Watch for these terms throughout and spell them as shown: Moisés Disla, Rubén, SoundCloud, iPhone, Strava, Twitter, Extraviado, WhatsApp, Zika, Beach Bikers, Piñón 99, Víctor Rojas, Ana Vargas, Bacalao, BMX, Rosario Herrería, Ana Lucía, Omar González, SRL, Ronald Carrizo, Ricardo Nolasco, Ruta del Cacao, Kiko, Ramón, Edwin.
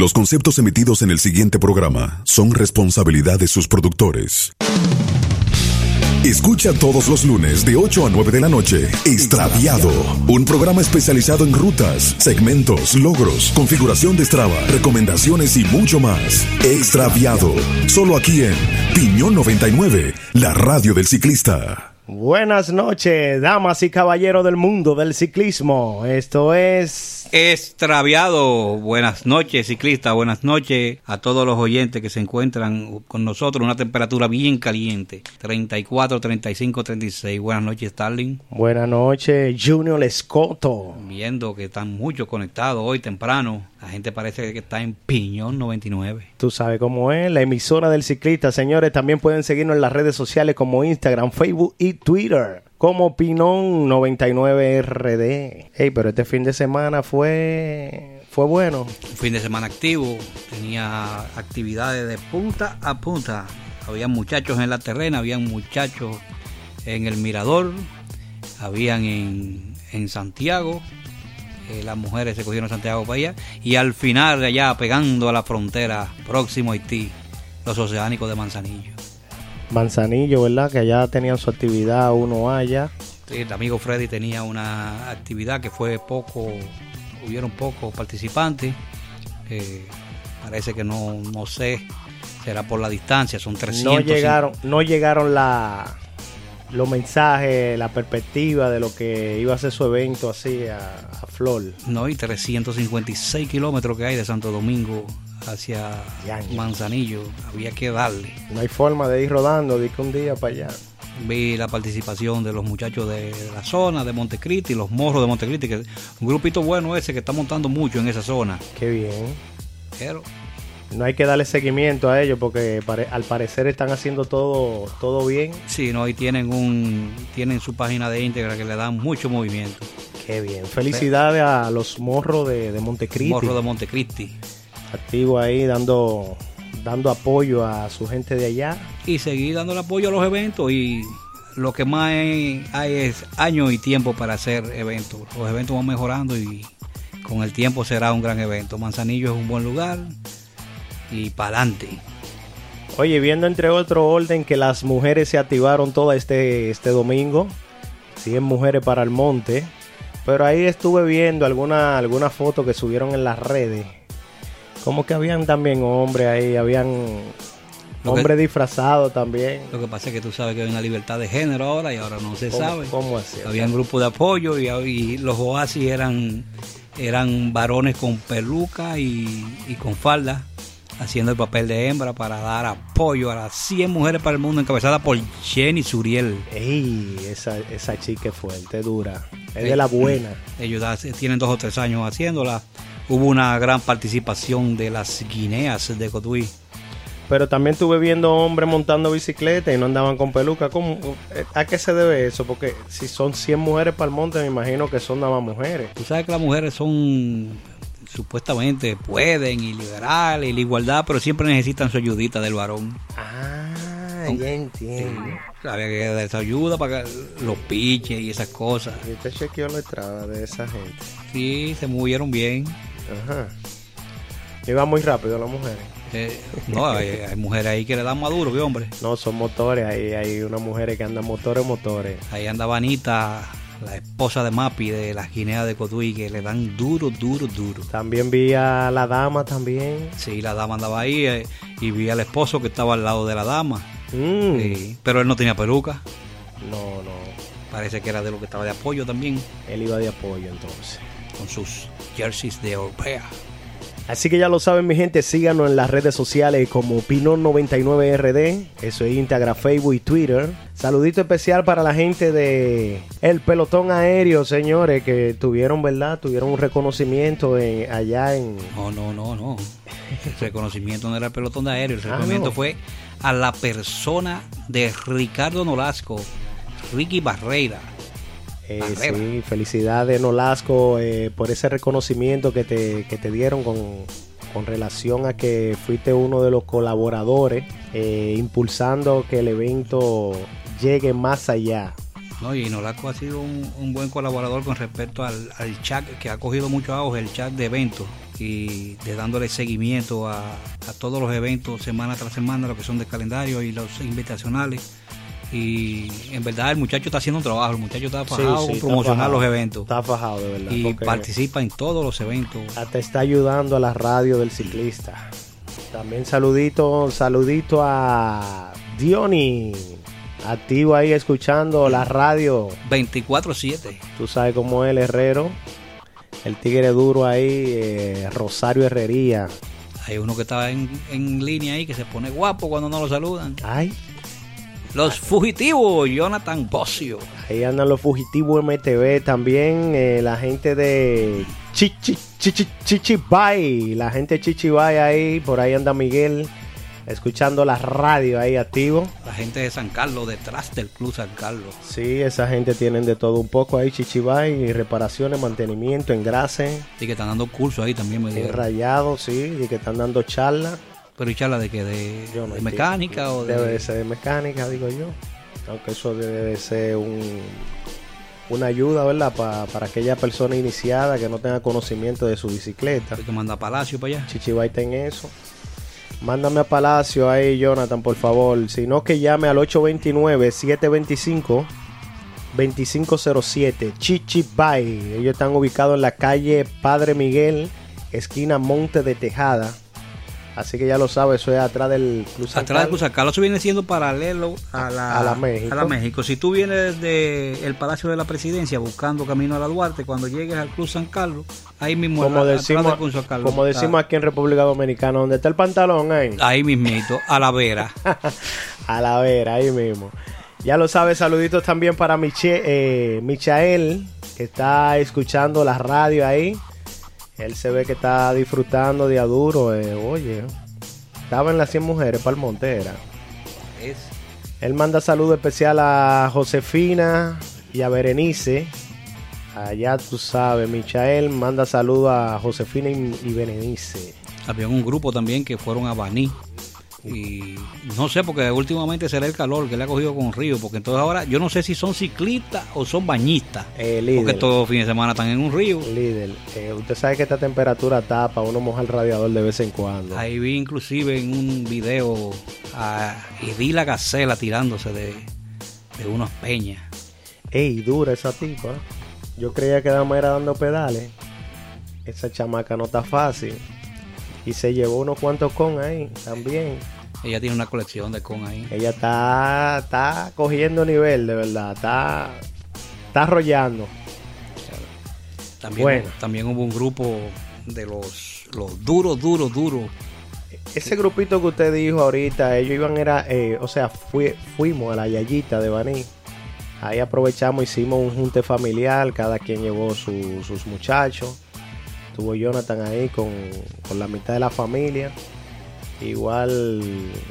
Los conceptos emitidos en el siguiente programa son responsabilidad de sus productores. Escucha todos los lunes de 8 a 9 de la noche Extraviado, un programa especializado en rutas, segmentos, logros, configuración de Strava, recomendaciones y mucho más. Extraviado, solo aquí en Piñón 99, la radio del ciclista. Buenas noches, damas y caballeros del mundo del ciclismo. Esto es Extraviado. Buenas noches, ciclista. Buenas noches a todos los oyentes que se encuentran con nosotros. Una temperatura bien caliente, 34, 35, 36. Buenas noches, Starling. Buenas noches, Junior Escoto. Viendo que están muchos conectados hoy temprano. La gente parece que está en Piñón 99. Tú sabes cómo es, la emisora del ciclista. Señores, también pueden seguirnos en las redes sociales como Instagram, Facebook y Twitter, como Piñón 99RD. Hey, pero este fin de semana fue bueno. Un fin de semana activo. Tenía actividades de punta a punta. Había muchachos en la terrena, habían muchachos en el mirador, habían en Santiago. Las mujeres se cogieron Santiago para allá y al final allá pegando a la frontera próximo a Haití, los oceánicos de Manzanillo, ¿verdad? Que allá tenían su actividad, uno allá. Sí, el amigo Freddy tenía una actividad que fue poco, hubieron pocos participantes, parece que no sé, será por la distancia, son 300. No llegaron los mensajes, la perspectiva de lo que iba a ser su evento así a flor. No, y 356 kilómetros que hay de Santo Domingo hacia Manzanillo. Había que darle. No hay forma de ir rodando, de que un día para allá. Vi la participación de los muchachos de la zona de Montecristi, los morros de Montecristi, que es un grupito bueno ese que está montando mucho en esa zona. Qué bien. Pero no hay que darle seguimiento a ellos porque al parecer están haciendo todo bien. Sí, no, y tienen su página de Instagram que le dan mucho movimiento. Qué bien. Felicidades a los morros de Montecristi. Morros de Montecristi. Activo ahí dando apoyo a su gente de allá. Y seguir dándole apoyo a los eventos. Y lo que más hay es año y tiempo para hacer eventos. Los eventos van mejorando y con el tiempo será un gran evento. Manzanillo es un buen lugar. Y para adelante. Oye, viendo entre otro orden que las mujeres se activaron toda este domingo, 100 mujeres para el monte, pero ahí estuve viendo alguna foto que subieron en las redes, como que habían también hombres ahí, hombres disfrazados también. Lo que pasa es que tú sabes que hay una libertad de género ahora y ahora no se sabe. ¿Cómo así? Había un grupo de apoyo y los oasis eran varones con peluca y con falda, haciendo el papel de hembra para dar apoyo a las 100 mujeres para el mundo, encabezada por Jenny Suriel. Ey, esa chica es fuerte, dura. Es de la buena. Ellos tienen 2 o 3 años haciéndola. Hubo una gran participación de las guineas de Cotuí. Pero también estuve viendo hombres montando bicicleta y no andaban con peluca. ¿A qué se debe eso? Porque si son 100 mujeres para el monte, me imagino que son nada más mujeres. Tú sabes que las mujeres son, supuestamente pueden y liberar y la igualdad, pero siempre necesitan su ayudita del varón. Ya entiendo. Había que dar esa ayuda para que los piches y esas cosas. Y usted chequeó la entrada de esa gente. Sí, se movieron bien. Ajá. Iba muy rápido las mujeres. No, hay mujeres ahí que le dan más duro que hombres. No, son motores. Hay unas mujeres que andan motores. Ahí andaba Anita, la esposa de Mapi de las guineas de Cotuí, que le dan duro. También vi a la dama también. Sí, la dama andaba ahí y vi al esposo que estaba al lado de la dama. Pero él no tenía peluca. No. Parece que era de lo que estaba de apoyo también. Él iba de apoyo entonces. Con sus jerseys de europea. Así que ya lo saben mi gente, síganos en las redes sociales como Piñón99RD, eso es Instagram, Facebook y Twitter. Saludito especial para la gente de El Pelotón Aéreo, señores, que tuvieron un reconocimiento allá en... No. El reconocimiento no era el Pelotón de Aéreo, el reconocimiento fue a la persona de Ricardo Nolasco, Ricky Barreira. Sí, felicidades Nolasco por ese reconocimiento que te dieron con relación a que fuiste uno de los colaboradores impulsando que el evento llegue más allá. No, y Nolasco ha sido un buen colaborador con respecto al chat que ha cogido mucho auge, el chat de eventos. y de dándole seguimiento a todos los eventos semana tras semana, lo que son de calendario y los invitacionales. Y en verdad el muchacho está haciendo un trabajo, el muchacho está fajado, sí, promocionar los eventos. Está fajado, de verdad. Y participa en todos los eventos. Te está ayudando a la radio del ciclista. También saludito a Diony, activo ahí escuchando la radio 24/7. Tú sabes cómo es el herrero, el tigre duro ahí, Rosario Herrería. Hay uno que está en línea ahí que se pone guapo cuando no lo saludan. Ay. Los Fugitivos, Jonathan Bocio. Ahí andan los Fugitivos MTV también, la gente de Chichibay, la gente de Chichibay ahí, por ahí anda Miguel, escuchando la radio ahí activo. La gente de San Carlos, detrás del Club San Carlos. Sí, esa gente tienen de todo un poco ahí, Chichibay, reparaciones, mantenimiento, engrase. Y que están dando cursos ahí también. Rayados, sí, y que están dando charlas. Pero ¿y charla de qué? ¿De mecánica? O debe de ser de mecánica, digo yo. Aunque eso debe de ser una ayuda, ¿verdad? Para aquella persona iniciada que no tenga conocimiento de su bicicleta. Hay que manda a Palacio para allá. Chichibay está en eso. Mándame a Palacio ahí, Jonathan, por favor. Si no, que llame al 829-725-2507. Chichibay. Ellos están ubicados en la calle Padre Miguel, esquina Monte de Tejada. Así que ya lo sabes, eso es atrás del Club San Carlos. Atrás del Club San Carlos, eso viene siendo paralelo a la México. A la México. Si tú vienes desde el Palacio de la Presidencia buscando camino a la Duarte, cuando llegues al Club San Carlos, ahí mismo atrás del Club San Carlos. Como decimos aquí en República Dominicana, donde está el pantalón ahí. Ahí mismito, a la vera. A la vera, ahí mismo. Ya lo sabes, saluditos también para Michael, que está escuchando la radio ahí. Él se ve que está disfrutando de aduro. Oye, estaba en las 100 mujeres para el Montera. Es. Él manda saludo especial a Josefina y a Berenice. Allá tú sabes, Michael manda saludo a Josefina y Berenice. Había un grupo también que fueron a Baní. Y no sé, porque últimamente será el calor que le ha cogido con río, porque entonces ahora yo no sé si son ciclistas o son bañistas, porque todos los fines de semana están en un río. Líder, usted sabe que esta temperatura tapa, uno moja el radiador de vez en cuando. Ahí vi inclusive en un video y vi la gacela tirándose de unas peñas. Ey, dura esa tipa. Yo creía que la madre era dando pedales. Esa chamaca no está fácil. Y se llevó unos cuantos con ahí también. Ella tiene una colección de con ahí. Ella está cogiendo nivel, de verdad. Está arrollando. También, bueno. También hubo un grupo de los duros. Ese grupito que usted dijo ahorita, ellos fuimos a la Yayita de Baní. Ahí aprovechamos, hicimos un junte familiar. Cada quien llevó sus muchachos. Tuvo Jonathan ahí con la mitad de la familia. Igual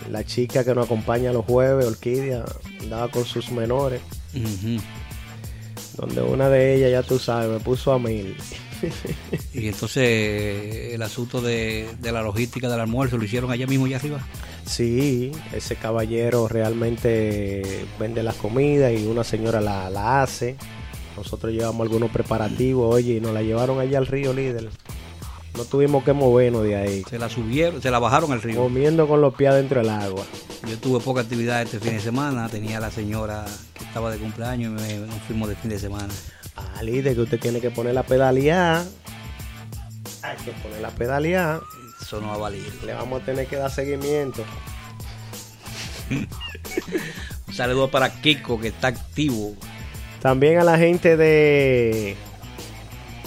la chica que nos acompaña los jueves, Orquídea, andaba con sus menores. Uh-huh. Donde una de ellas, ya tú sabes, me puso a 1000. Y entonces el asunto de la logística del almuerzo lo hicieron allá mismo, allá arriba. Sí, ese caballero realmente vende las comidas y una señora la hace. Nosotros llevamos algunos preparativos, oye, y nos la llevaron allá al río, líder. No tuvimos que movernos de ahí. Se la bajaron al río. Comiendo con los pies dentro del agua. Yo tuve poca actividad este fin de semana. Tenía a la señora que estaba de cumpleaños y nos fuimos de fin de semana. Ah, líder, que usted tiene que poner la pedaleada. Hay que poner la pedaleada. Eso no va a valer. Le vamos a tener que dar seguimiento. Un saludo para Kiko, que está activo. También a la gente de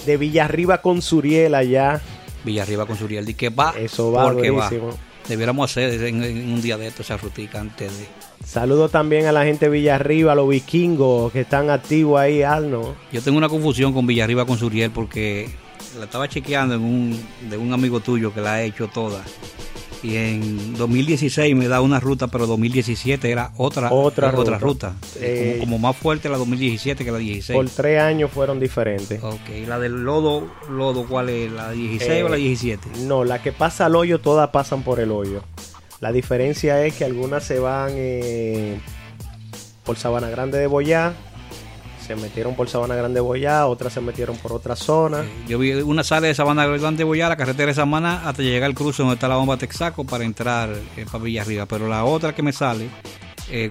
Villarriba con Suriel allá. Villarriba con Suriel, ¿y qué va? Eso va, porque buenísimo. Va. Debiéramos hacer en un día de esto esa rutica antes de... Saludos también a la gente de Villarriba, a los vikingos que están activos ahí, Arno. Yo tengo una confusión con Villarriba con Suriel porque la estaba chequeando de un amigo tuyo que la ha hecho toda. Y en 2016 me da una ruta, pero 2017 era otra ruta. Como más fuerte la 2017 que la 16. Por 3 años fueron diferentes. Ok, la del lodo, ¿cuál es? ¿La 16 o la 17? No, la que pasa al hoyo, todas pasan por el hoyo. La diferencia es que algunas se van por Sabana Grande de Boyá, se metieron por Sabana Grande Boyá, otras se metieron por otra zona. Yo vi una sale de Sabana Grande Boyá, la carretera de Samaná, hasta llegar al cruce donde está la bomba Texaco para entrar para Villarriba. Pero la otra que me sale,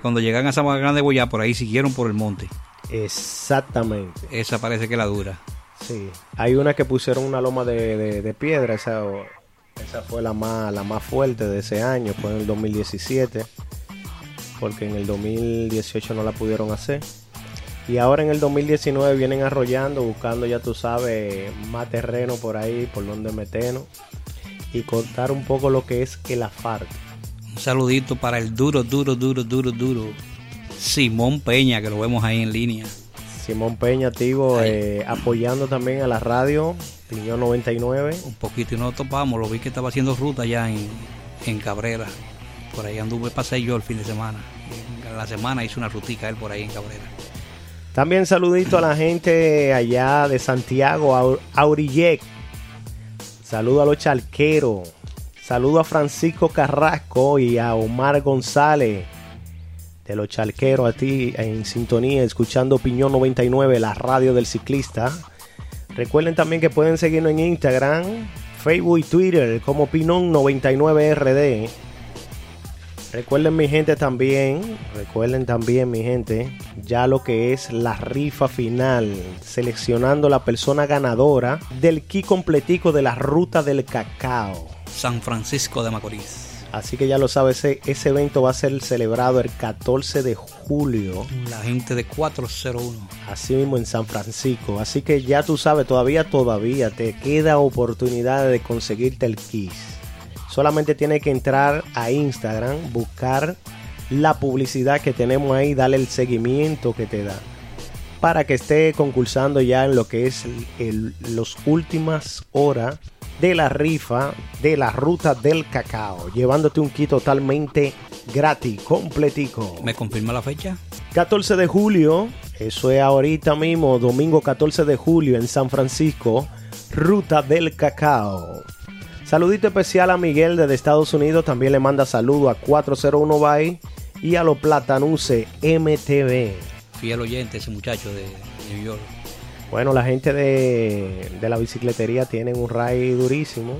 cuando llegan a Sabana Grande Boyá, por ahí siguieron por el monte. Exactamente. Esa parece que la dura. Sí. Hay una que pusieron una loma de piedra, esa fue la más fuerte de ese año, fue en el 2017, porque en el 2018 no la pudieron hacer. Y ahora en el 2019 vienen arrollando, buscando, ya tú sabes, más terreno por ahí, por donde meternos, y contar un poco lo que es el asfalto. Un saludito para el duro Simón Peña, que lo vemos ahí en línea. Simón Peña, activo, apoyando también a la radio Piñón 99. Un poquito y nos topamos, lo vi que estaba haciendo ruta ya en Cabrera. Por ahí anduve, pasé yo el fin de semana. La semana hice una rutica él por ahí en Cabrera. También saludito a la gente allá de Santiago, Aurillec. Saludo a los charqueros. Saludo a Francisco Carrasco y a Omar González. De los charqueros, a ti en sintonía, escuchando Piñón 99, la radio del ciclista. Recuerden también que pueden seguirnos en Instagram, Facebook y Twitter como Piñón 99RD. Recuerden mi gente, ya lo que es la rifa final, seleccionando la persona ganadora del kit completico de la Ruta del Cacao. San Francisco de Macorís. Así que ya lo sabes, ese evento va a ser celebrado el 14 de julio. La gente de 401. Así mismo en San Francisco. Así que ya tú sabes, todavía te queda oportunidad de conseguirte el kit. Solamente tienes que entrar a Instagram, buscar la publicidad que tenemos ahí, darle el seguimiento que te da, para que esté concursando ya en lo que es los últimas horas de la rifa de la Ruta del Cacao, llevándote un kit totalmente gratis, completico. ¿Me confirma la fecha? 14 de julio, eso es ahorita mismo, domingo 14 de julio en San Francisco, Ruta del Cacao. Saludito especial a Miguel desde Estados Unidos, también le manda saludo a 401 Bay y a los Platanuce MTV. Fiel oyente ese muchacho de New York. Bueno, la gente de la bicicletería tienen un ride durísimo.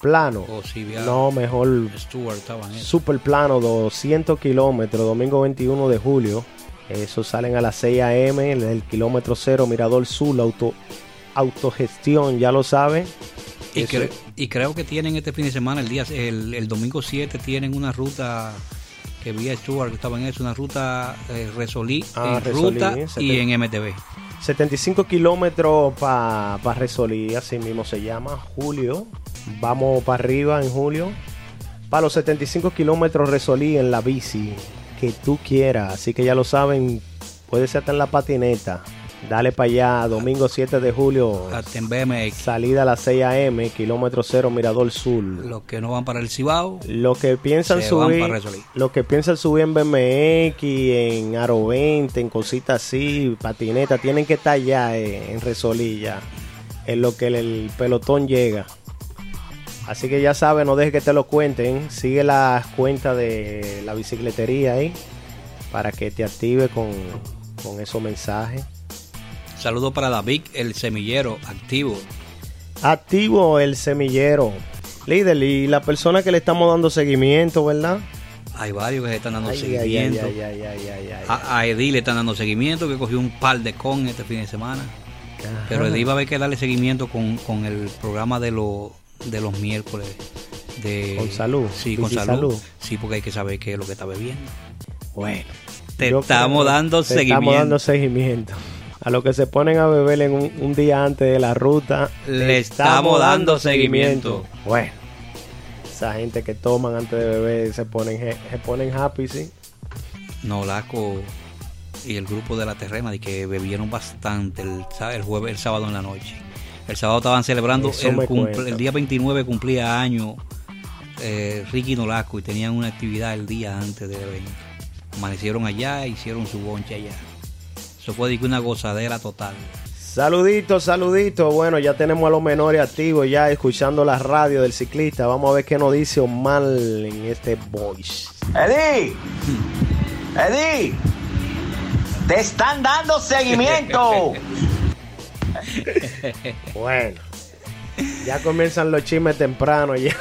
Plano. Oh, sí, no, mejor. Stuart, super plano, 200 kilómetros, domingo 21 de julio. Eso salen a las 6 a.m. del kilómetro 0, Mirador Sur, autogestión, ya lo saben. Y creo que tienen este fin de semana, el domingo 7, tienen una ruta que vi a Stuart, que estaba en eso, una ruta Resolí, Resolí, ruta y en MTV. 75 kilómetros para Resolí, así mismo se llama, julio. Vamos para arriba en julio. Para los 75 kilómetros Resolí en la bici que tú quieras. Así que ya lo saben, puede ser hasta en la patineta. Dale para allá, domingo 7 de julio. Salida a las 6 a.m., kilómetro 0, Mirador Sur. Los que no van para el Cibao, los que piensan subir en BMX, en Aro 20, en cositas así, patineta, tienen que estar allá en Resolilla, en lo que el pelotón llega. Así que ya sabes, no dejes que te lo cuenten. Sigue las cuentas de la bicicletería ahí, para que te active con esos mensajes. Saludos para David, el semillero, activo. Activo el semillero. Líder, y la persona que le estamos dando seguimiento, ¿verdad? Hay varios que le están dando seguimiento. A Edil le están dando seguimiento, que cogió un par de con este fin de semana. Ajá. Pero Edil va a haber que darle seguimiento con el programa de los miércoles. Con salud. Sí, con salud. Sí, porque hay que saber qué es lo que está bebiendo. Bueno. Te estamos dando seguimiento. A los que se ponen a beber en un día antes de la ruta, le estamos dando seguimiento. Bueno, esa gente que toman antes de beber se ponen happy, ¿sí? Nolasco y el grupo de la Terrema, de que bebieron bastante el jueves, el sábado en la noche. El sábado estaban celebrando, el día 29 cumplía año Ricky Nolasco, y tenían una actividad el día antes del evento. Amanecieron allá, hicieron su bonche allá. Eso fue una gozadera total. Saluditos. Bueno, ya tenemos a los menores activos, ya escuchando la radio del ciclista. Vamos a ver qué nos dice Omar en este voice. ¡Eddie! Te están dando seguimiento. Bueno, ya comienzan los chismes temprano ya.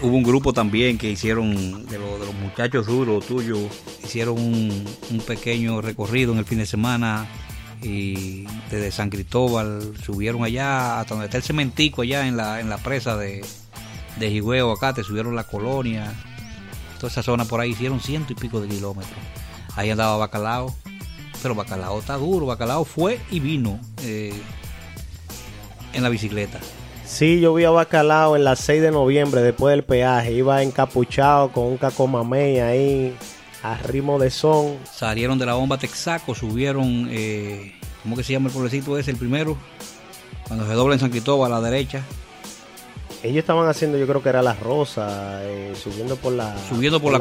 Hubo un grupo también que hicieron, de los muchachos duros tuyos, hicieron un pequeño recorrido en el fin de semana y desde San Cristóbal subieron allá hasta donde está el cementico allá en la presa de Jigüeo, acá te subieron la colonia, toda esa zona por ahí, hicieron 100 y pico de kilómetros. Ahí andaba Bacalao, pero Bacalao está duro, Bacalao fue y vino en la bicicleta. Sí, yo vi a Bacalao en la 6 de noviembre después del peaje, iba encapuchado con un cacomamey ahí a ritmo de son. Salieron de la bomba Texaco, subieron, ¿cómo que se llama el pueblecito ese? El primero, cuando se dobla en San Cristóbal a la derecha. Ellos estaban haciendo, yo creo que era La Rosa, subiendo por la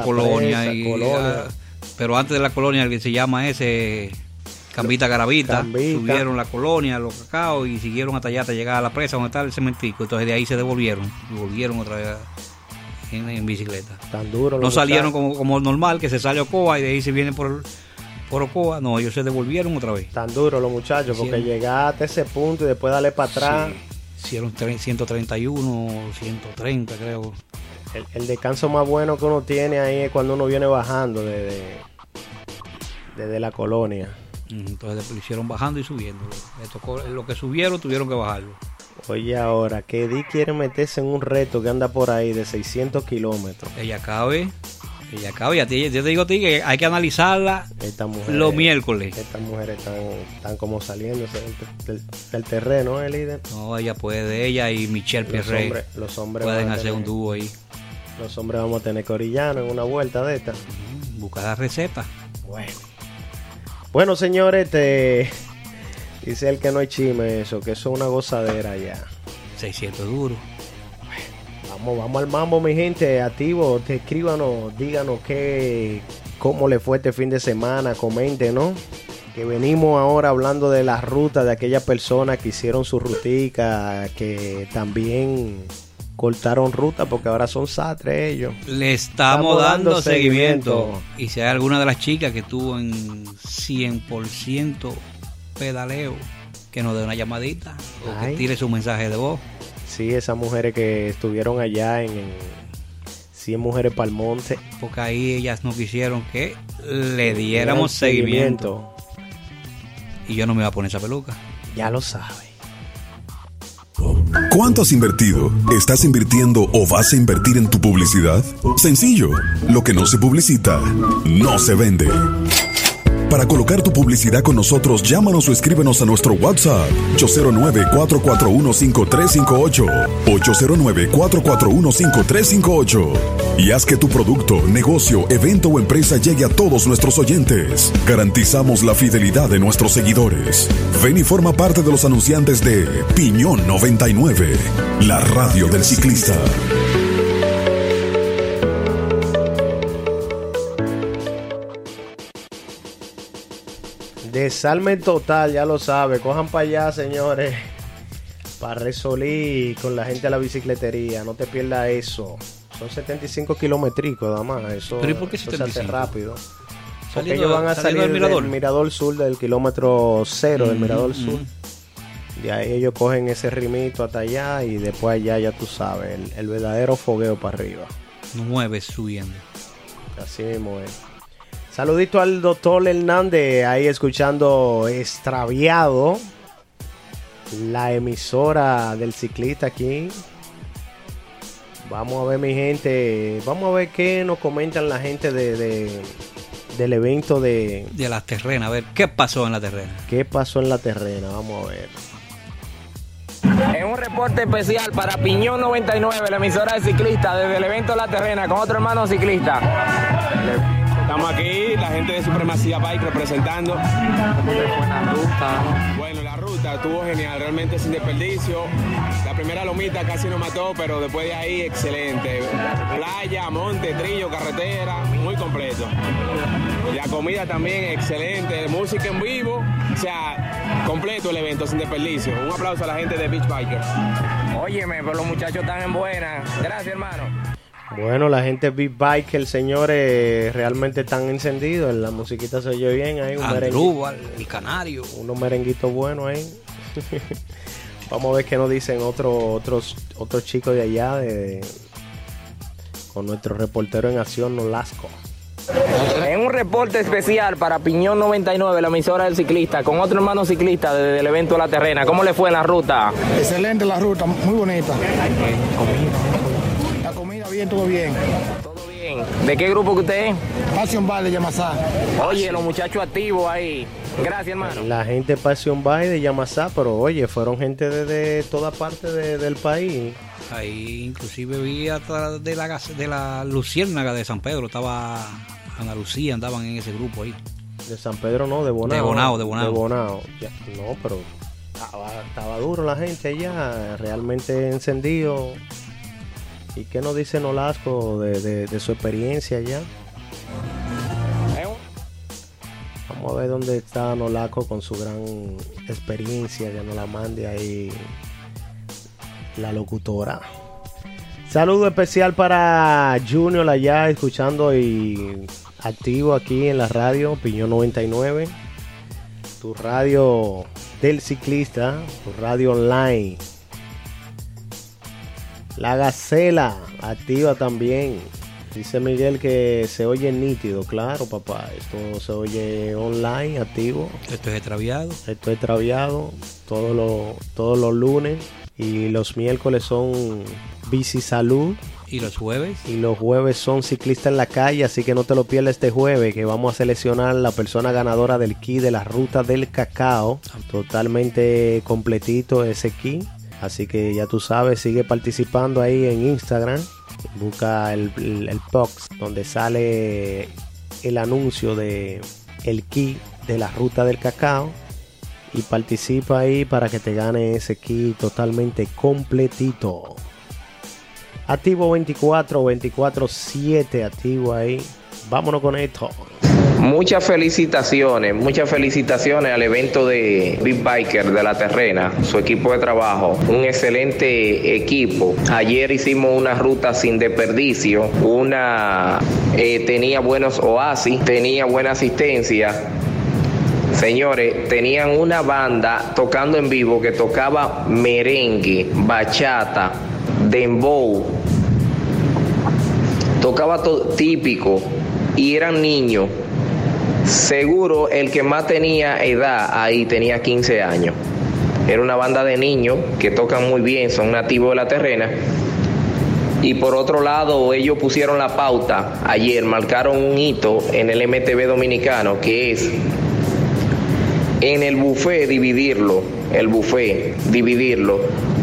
colonia, colonia. Pero antes de la colonia, el que se llama ese Cambita Garavita, subieron la colonia, Los Cacao, y siguieron hasta allá, hasta llegar a la presa donde está el cementico. Entonces de ahí se devolvieron, y volvieron otra vez en bicicleta. Tan duro. No salieron como normal, que se sale Ocoa y de ahí se vienen por Ocoa. No, ellos se devolvieron otra vez. Tan duro los muchachos, porque llegaste a ese punto y después darle para atrás. Sí. Hicieron 131, 130 creo. El descanso más bueno que uno tiene ahí es cuando uno viene bajando desde la colonia. Entonces lo hicieron bajando y subiendo. Lo que subieron tuvieron que bajarlo. Oye, ahora, que Di quiere meterse en un reto que anda por ahí de 600 kilómetros. Ella cabe. Yo te digo a ti que hay que analizarla los miércoles. Estas mujeres están como saliéndose del terreno, ¿eh, líder? No, ella puede, ella y Michelle Perret. Los hombres pueden hacer un dúo ahí. Los hombres vamos a tener que orillarnos en una vuelta de esta. Buscar la receta. Bueno, señores, dice el que no hay chisme eso, que eso es una gozadera ya. 600 duros. Vamos al mambo, mi gente, activo, te escríbanos, díganos cómo le fue este fin de semana, comenten, ¿no? Que venimos ahora hablando de las rutas de aquellas personas que hicieron su rutica, que también cortaron ruta porque ahora son sastres ellos. Le estamos dando seguimiento. Y si hay alguna de las chicas que estuvo en 100% pedaleo, que nos dé una llamadita o que tire su mensaje de voz. Sí, esas mujeres que estuvieron allá en 100 Mujeres para el Monte. Porque ahí ellas no quisieron que le diéramos seguimiento. Y yo no me iba a poner esa peluca. Ya lo sabes. ¿Cuánto has invertido? ¿Estás invirtiendo o vas a invertir en tu publicidad? Sencillo, lo que no se publicita, no se vende. Para colocar tu publicidad con nosotros, llámanos o escríbenos a nuestro WhatsApp 809-441-5358 809-441-5358 y haz que tu producto, negocio, evento o empresa llegue a todos nuestros oyentes. Garantizamos la fidelidad de nuestros seguidores. Ven y forma parte de los anunciantes de Piñón 99, la radio del ciclista. Desarmen total, ya lo sabe. Cojan para allá, señores, para resolver con la gente a la bicicletería. No te pierdas eso. Son 75 kilométricos, nada más. Eso, ¿pero y por qué eso se hace rápido? Porque ellos van a salir del Mirador Sur, del kilómetro cero del Mirador Sur. De ahí ellos cogen ese rimito hasta allá y después allá ya tú sabes, el verdadero fogueo para arriba. 9 subiendo. Así mismo es. Saludito al doctor Hernández, ahí escuchando Extraviado, la emisora del ciclista aquí. Vamos a ver, mi gente, vamos a ver qué nos comentan la gente del evento de la terrena, a ver qué pasó en la terrena. ¿Qué pasó en la terrena? Vamos a ver. En un reporte especial para Piñón 99, la emisora del ciclista, desde el evento La Terrena, con otro hermano ciclista. Estamos aquí, la gente de Supremacía Bike representando. Buena ruta. Bueno, la ruta estuvo genial, realmente sin desperdicio. La primera lomita casi nos mató, pero después de ahí, excelente. Playa, monte, trillo, carretera, muy completo. La comida también, excelente. Música en vivo, o sea, completo el evento, sin desperdicio. Un aplauso a la gente de Beach Bikers. Óyeme, pero los muchachos están en buena. Gracias, hermano. Bueno, la gente Big Bike, el señor realmente están encendidos. La musiquita se oye bien ahí. Andrúbal, el canario. Unos merenguitos buenos ahí. Vamos a ver qué nos dicen otros chicos de allá, con nuestro reportero en acción, Nolasco. En un reporte especial para Piñón 99, la emisora del ciclista, con otro hermano ciclista desde el evento La Terrena. ¿Cómo le fue en la ruta? Excelente la ruta, muy bonita. La comida bien, todo bien. Todo bien. ¿De qué grupo que usted es? Passion Bay de Yamasá. Oye, los muchachos activos ahí. Gracias, hermano. La gente Passion Bay de Yamasá, pero oye, fueron gente de toda parte del país. Ahí inclusive vi atrás de la Luciérnaga de San Pedro, estaba Ana Lucía, andaban en ese grupo ahí. De San Pedro no, de Bonao. De Bonao. Ya, no, pero estaba duro la gente allá, realmente encendido. ¿Y qué nos dice Nolasco de su experiencia allá? Vamos a ver dónde está Nolasco con su gran experiencia, que nos la mande ahí la locutora. Saludo especial para Junior allá, escuchando y activo aquí en la radio Piñón 99, tu radio del ciclista, tu radio online. La Gacela activa también. Dice Miguel que se oye nítido. Claro, papá, esto se oye online, activo. Esto es extraviado. Esto es extraviado todos los lunes. Y los miércoles son Bici Salud. ¿Y los jueves? Y los jueves son Ciclista en la Calle, así que no te lo pierdas este jueves, que vamos a seleccionar la persona ganadora del kit de la Ruta del Cacao. Totalmente completito ese kit. Así que ya tú sabes, sigue participando ahí en Instagram. Busca el box donde sale el anuncio de el kit de la Ruta del Cacao. Y participa ahí para que te gane ese kit totalmente completito. Activo 24/7, activo ahí. Vámonos con esto. Muchas felicitaciones al evento de Big Biker de La Terrena, su equipo de trabajo, un excelente equipo. Ayer hicimos una ruta sin desperdicio, tenía buenos oasis, tenía buena asistencia. Señores, tenían una banda tocando en vivo que tocaba merengue, bachata, dembow, tocaba todo típico y eran niños. Seguro el que más tenía edad ahí tenía 15 años. Era una banda de niños que tocan muy bien, son nativos de La Terrena. Y por otro lado, ellos pusieron la pauta ayer, marcaron un hito en el MTV dominicano, que es en el buffet dividirlo,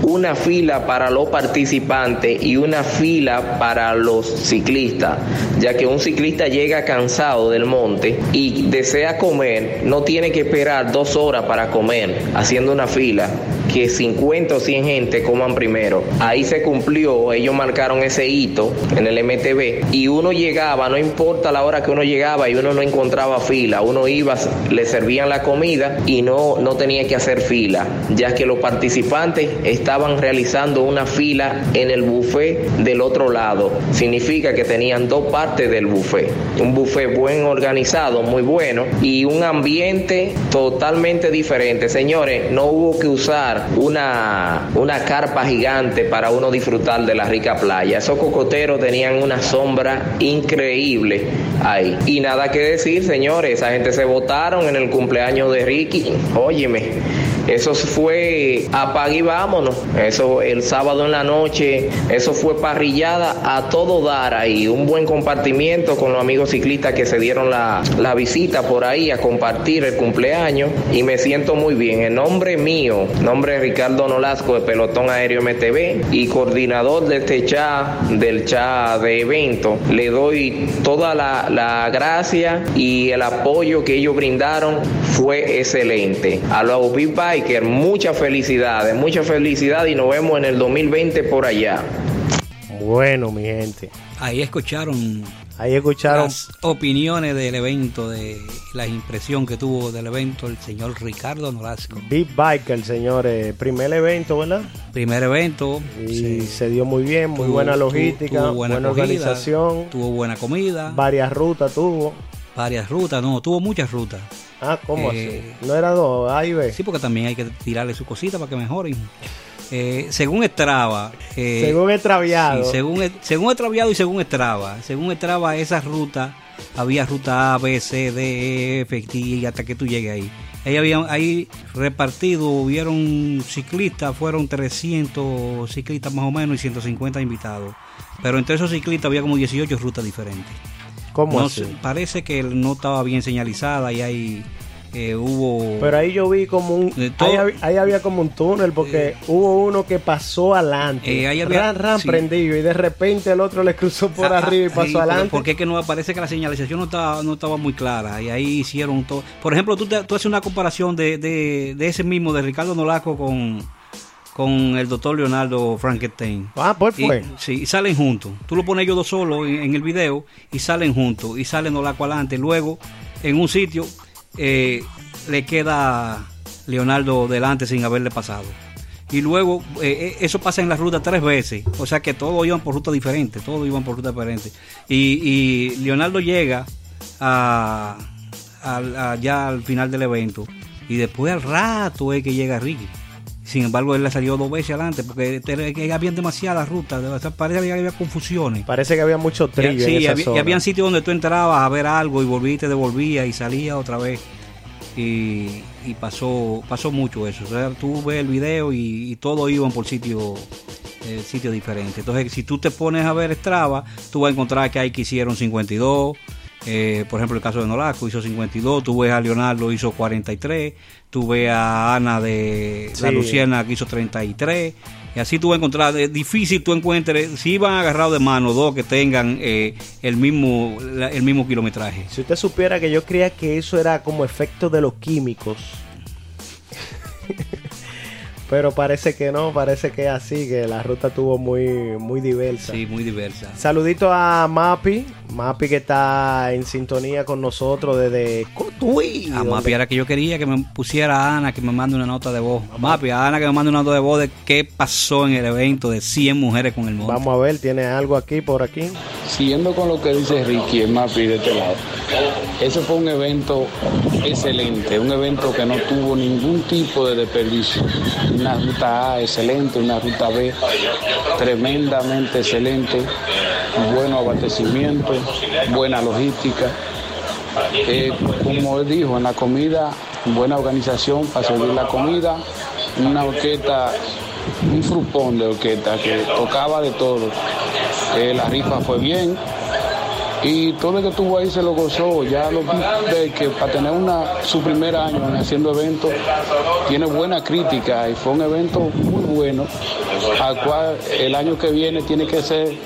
una fila para los participantes y una fila para los ciclistas, ya que un ciclista llega cansado del monte y desea comer, no tiene que esperar 2 horas para comer, haciendo una fila, que 50 o 100 gente coman primero. Ahí se cumplió, ellos marcaron ese hito en el MTV y uno llegaba, no importa la hora que uno llegaba, y uno no encontraba fila, uno iba, le servían la comida y no tenía que hacer fila, ya que los participantes estaban realizando una fila en el buffet del otro lado. Significa que tenían 2 partes del buffet, un buffet buen organizado, muy bueno, y un ambiente totalmente diferente. Señores, no hubo que usar una carpa gigante para uno disfrutar de la rica playa. Esos cocoteros tenían una sombra increíble ahí. Y nada que decir, señores, esa gente se votaron en el cumpleaños de Ricky. Óyeme, eso fue apague y vámonos. Eso el sábado en la noche, eso fue parrillada a todo dar ahí. Un buen compartimiento con los amigos ciclistas que se dieron la visita por ahí a compartir el cumpleaños. Y me siento muy bien. En nombre mío, nombre Ricardo Nolasco de Pelotón Aéreo MTV y coordinador de este chat, del chat de evento, le doy toda la gracia y el apoyo que ellos brindaron fue excelente. A los Big Biker, muchas felicidades y nos vemos en el 2020 por allá. Bueno, mi gente. Ahí escucharon Ahí escucharon las opiniones del evento, de la impresión que tuvo del evento el señor Ricardo Nolasco. Big Biker, señores, primer evento, ¿verdad? Primer evento. Y sí, se dio muy bien, muy buena logística, tuvo buena acogida, organización. Tuvo buena comida. Varias rutas tuvo. Varias rutas, no, tuvo muchas rutas. Ah, ¿cómo así? ¿No era dos, A y B? Sí, porque también hay que tirarle su cosita para que mejoren. Según Strava, según Extraviado, sí, según Extraviado y según Strava, esas rutas, había ruta A, B, C, D, E, F, y hasta que tú llegues ahí. Ahí habían, ahí repartido, hubieron ciclistas, fueron 300 ciclistas más o menos y 150 invitados. Pero entre esos ciclistas había como 18 rutas diferentes. ¿Cómo así? Parece que no estaba bien señalizada y hay... hubo... Pero ahí yo vi como un... Ahí había como un túnel porque hubo uno que pasó adelante. Ahí había, sí, prendido, y de repente el otro le cruzó por arriba y pasó adelante. Porque es que no parece que la señalización no estaba muy clara y ahí hicieron todo. Por ejemplo, tú haces una comparación de ese mismo, de Ricardo Nolasco con el doctor Leonardo Frankenstein. Ah, pues fue. Sí, y salen juntos. Tú lo pones ellos dos solos en el video y salen juntos. Y salen Nolasco adelante. Luego, en un sitio, le queda Leonardo delante sin haberle pasado. Y luego, eso pasa en la ruta tres veces. O sea que todos iban por ruta diferente. Y Leonardo llega allá al final del evento. Y después al rato es que llega Ricky. Sin embargo, él le salió dos veces adelante porque había demasiadas rutas. O sea, parece que había confusiones. Parece que había mucho trillo. Sí, y había sitios donde tú entrabas a ver algo y volvías, te devolvías y salías otra vez. Y pasó mucho eso. O sea, tú ves el video y todos iban por sitios diferentes. Entonces, si tú te pones a ver Strava, tú vas a encontrar que hay que hicieron 52. Por ejemplo, el caso de Nolasco hizo 52, tú ves a Leonardo hizo 43, tú ves a Ana de la Luciana que hizo 33, y así tú vas a encontrar, es difícil tú encuentres, si van agarrados de mano dos que tengan el mismo kilometraje. Si usted supiera que yo creía que eso era como efecto de los químicos, pero parece que no, parece que es así, que la ruta estuvo muy, muy diversa. Sí, muy diversa. Saludito a Mapi que está en sintonía con nosotros desde Cotuí. A Mapi era que yo quería que me pusiera a Ana, que me mande una nota de voz. Mapi, a Ana que me mande una nota de voz de qué pasó en el evento de 100 mujeres con el monte. Vamos a ver, ¿tiene algo por aquí? Siguiendo con lo que dice Ricky, el Mapi de este lado. Ese fue un evento excelente, un evento que no tuvo ningún tipo de desperdicio. Una ruta A excelente, una ruta B tremendamente excelente, buenos abastecimientos, buena logística. Como él dijo, en la comida, buena organización para servir la comida, una orquesta, un frupón de orquesta que tocaba de todo. La rifa fue bien. Y todo el que estuvo ahí se lo gozó. Ya lo vi que para tener su primer año haciendo eventos, tiene buena crítica y fue un evento muy bueno, al cual el año que viene tiene que ser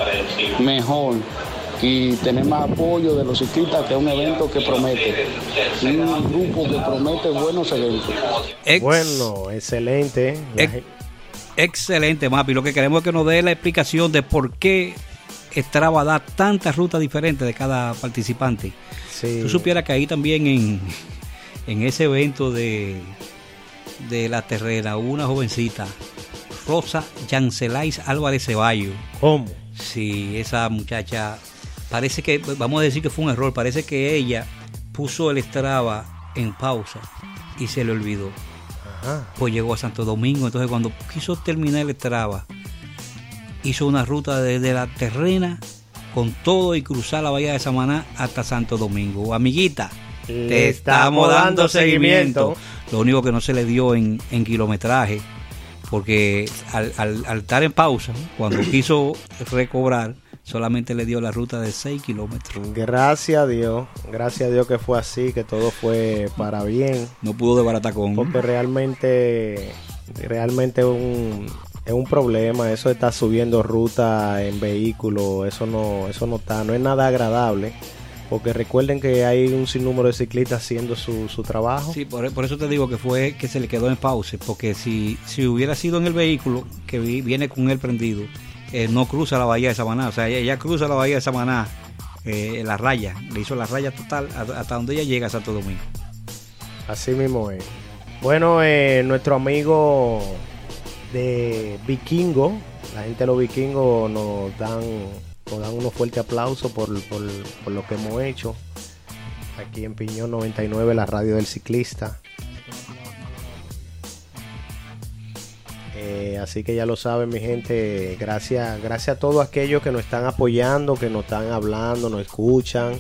mejor y tener más apoyo de los ciclistas, que es un evento que promete, un grupo que promete buenos eventos. Bueno, excelente. Excelente, Mapi. Lo que queremos es que nos dé la explicación de por qué Strava da tantas rutas diferentes de cada participante. Sí. Tú supieras que ahí también en ese evento de la terrera hubo una jovencita, Rosa Yancelais Álvarez Ceballos. ¿Cómo? Sí, esa muchacha, parece que, vamos a decir que fue un error, parece que ella puso el Strava en pausa y se le olvidó. Ajá. Pues llegó a Santo Domingo, entonces cuando quiso terminar el Strava, hizo una ruta desde la terrena con todo y cruzar la bahía de Samaná hasta Santo Domingo. Amiguita, te estamos dando seguimiento. Lo único que no se le dio en kilometraje, porque al estar en pausa, cuando quiso recobrar, solamente le dio la ruta de 6 kilómetros. Gracias a Dios que fue así, que todo fue para bien. No pudo desbaratar con... Porque realmente es un problema, eso está subiendo ruta en vehículo, eso no es nada agradable, porque recuerden que hay un sinnúmero de ciclistas haciendo su trabajo. Sí, por eso te digo que fue que se le quedó en pausa, porque si hubiera sido en el vehículo, que viene con él prendido, no cruza la bahía de Samaná, o sea, ella cruza la bahía de Samaná la raya, le hizo la raya total hasta donde ella llega a Santo Domingo. Así mismo es. Bueno, nuestro amigo de Vikingo, la gente de los vikingos nos dan unos fuertes aplausos por lo que hemos hecho aquí en Piñón 99, la radio del ciclista. Así que ya lo saben, mi gente, gracias a todos aquellos que nos están apoyando, que nos están hablando, nos escuchan,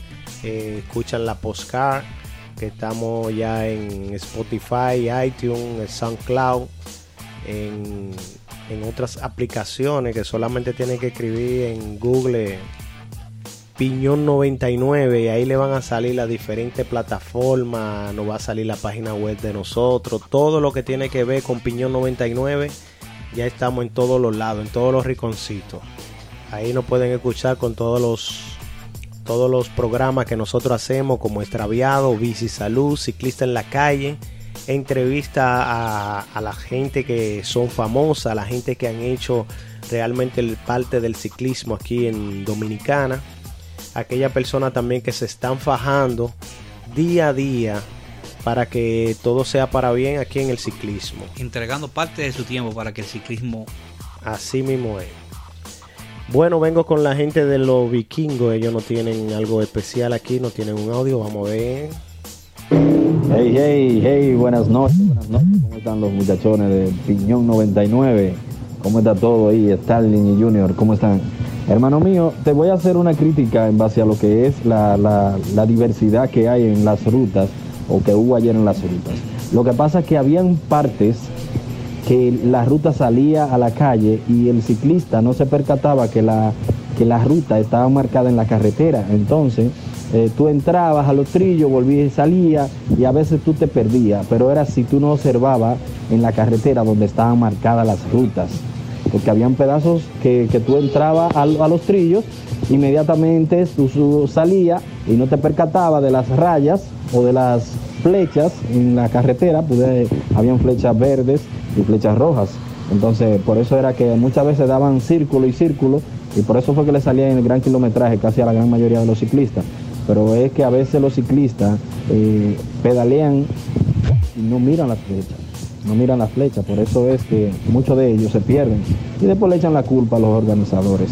escuchan la podcast, que estamos ya en Spotify, iTunes, SoundCloud, en otras aplicaciones que solamente tienen que escribir en Google Piñón 99 y ahí le van a salir las diferentes plataformas, nos va a salir la página web de nosotros, todo lo que tiene que ver con Piñón 99. Ya estamos en todos los lados, en todos los rinconcitos. Ahí nos pueden escuchar con todos los programas que nosotros hacemos, como Extraviado, Bici Salud, Ciclista en la Calle, entrevista a la gente que son famosas, a la gente que han hecho realmente parte del ciclismo aquí en Dominicana. Aquella persona también que se están fajando día a día para que todo sea para bien aquí en el ciclismo, entregando parte de su tiempo para que el ciclismo... Así mismo es. Bueno, vengo con la gente de los vikingos. Ellos no tienen algo especial aquí, no tienen un audio, vamos a ver. Hey, hey, hey, buenas noches, ¿cómo están los muchachones de Piñón 99? ¿Cómo está todo ahí? Starling y Junior, ¿cómo están? Hermano mío, te voy a hacer una crítica en base a lo que es la diversidad que hay en las rutas, o que hubo ayer en las rutas. Lo que pasa es que habían partes que la ruta salía a la calle y el ciclista no se percataba que la ruta estaba marcada en la carretera. Entonces, tú entrabas a los trillos, volvías y salías, y a veces tú te perdías, pero era si tú no observabas en la carretera donde estaban marcadas las rutas. Porque habían pedazos que tú entrabas a los trillos, inmediatamente tú salías y no te percatabas de las rayas o de las flechas en la carretera, pues habían flechas verdes y flechas rojas. Entonces, por eso era que muchas veces daban círculo y círculo, y por eso fue que le salía en el gran kilometraje casi a la gran mayoría de los ciclistas. Pero es que a veces los ciclistas pedalean y no miran las flechas. Por eso es que muchos de ellos se pierden y después le echan la culpa a los organizadores.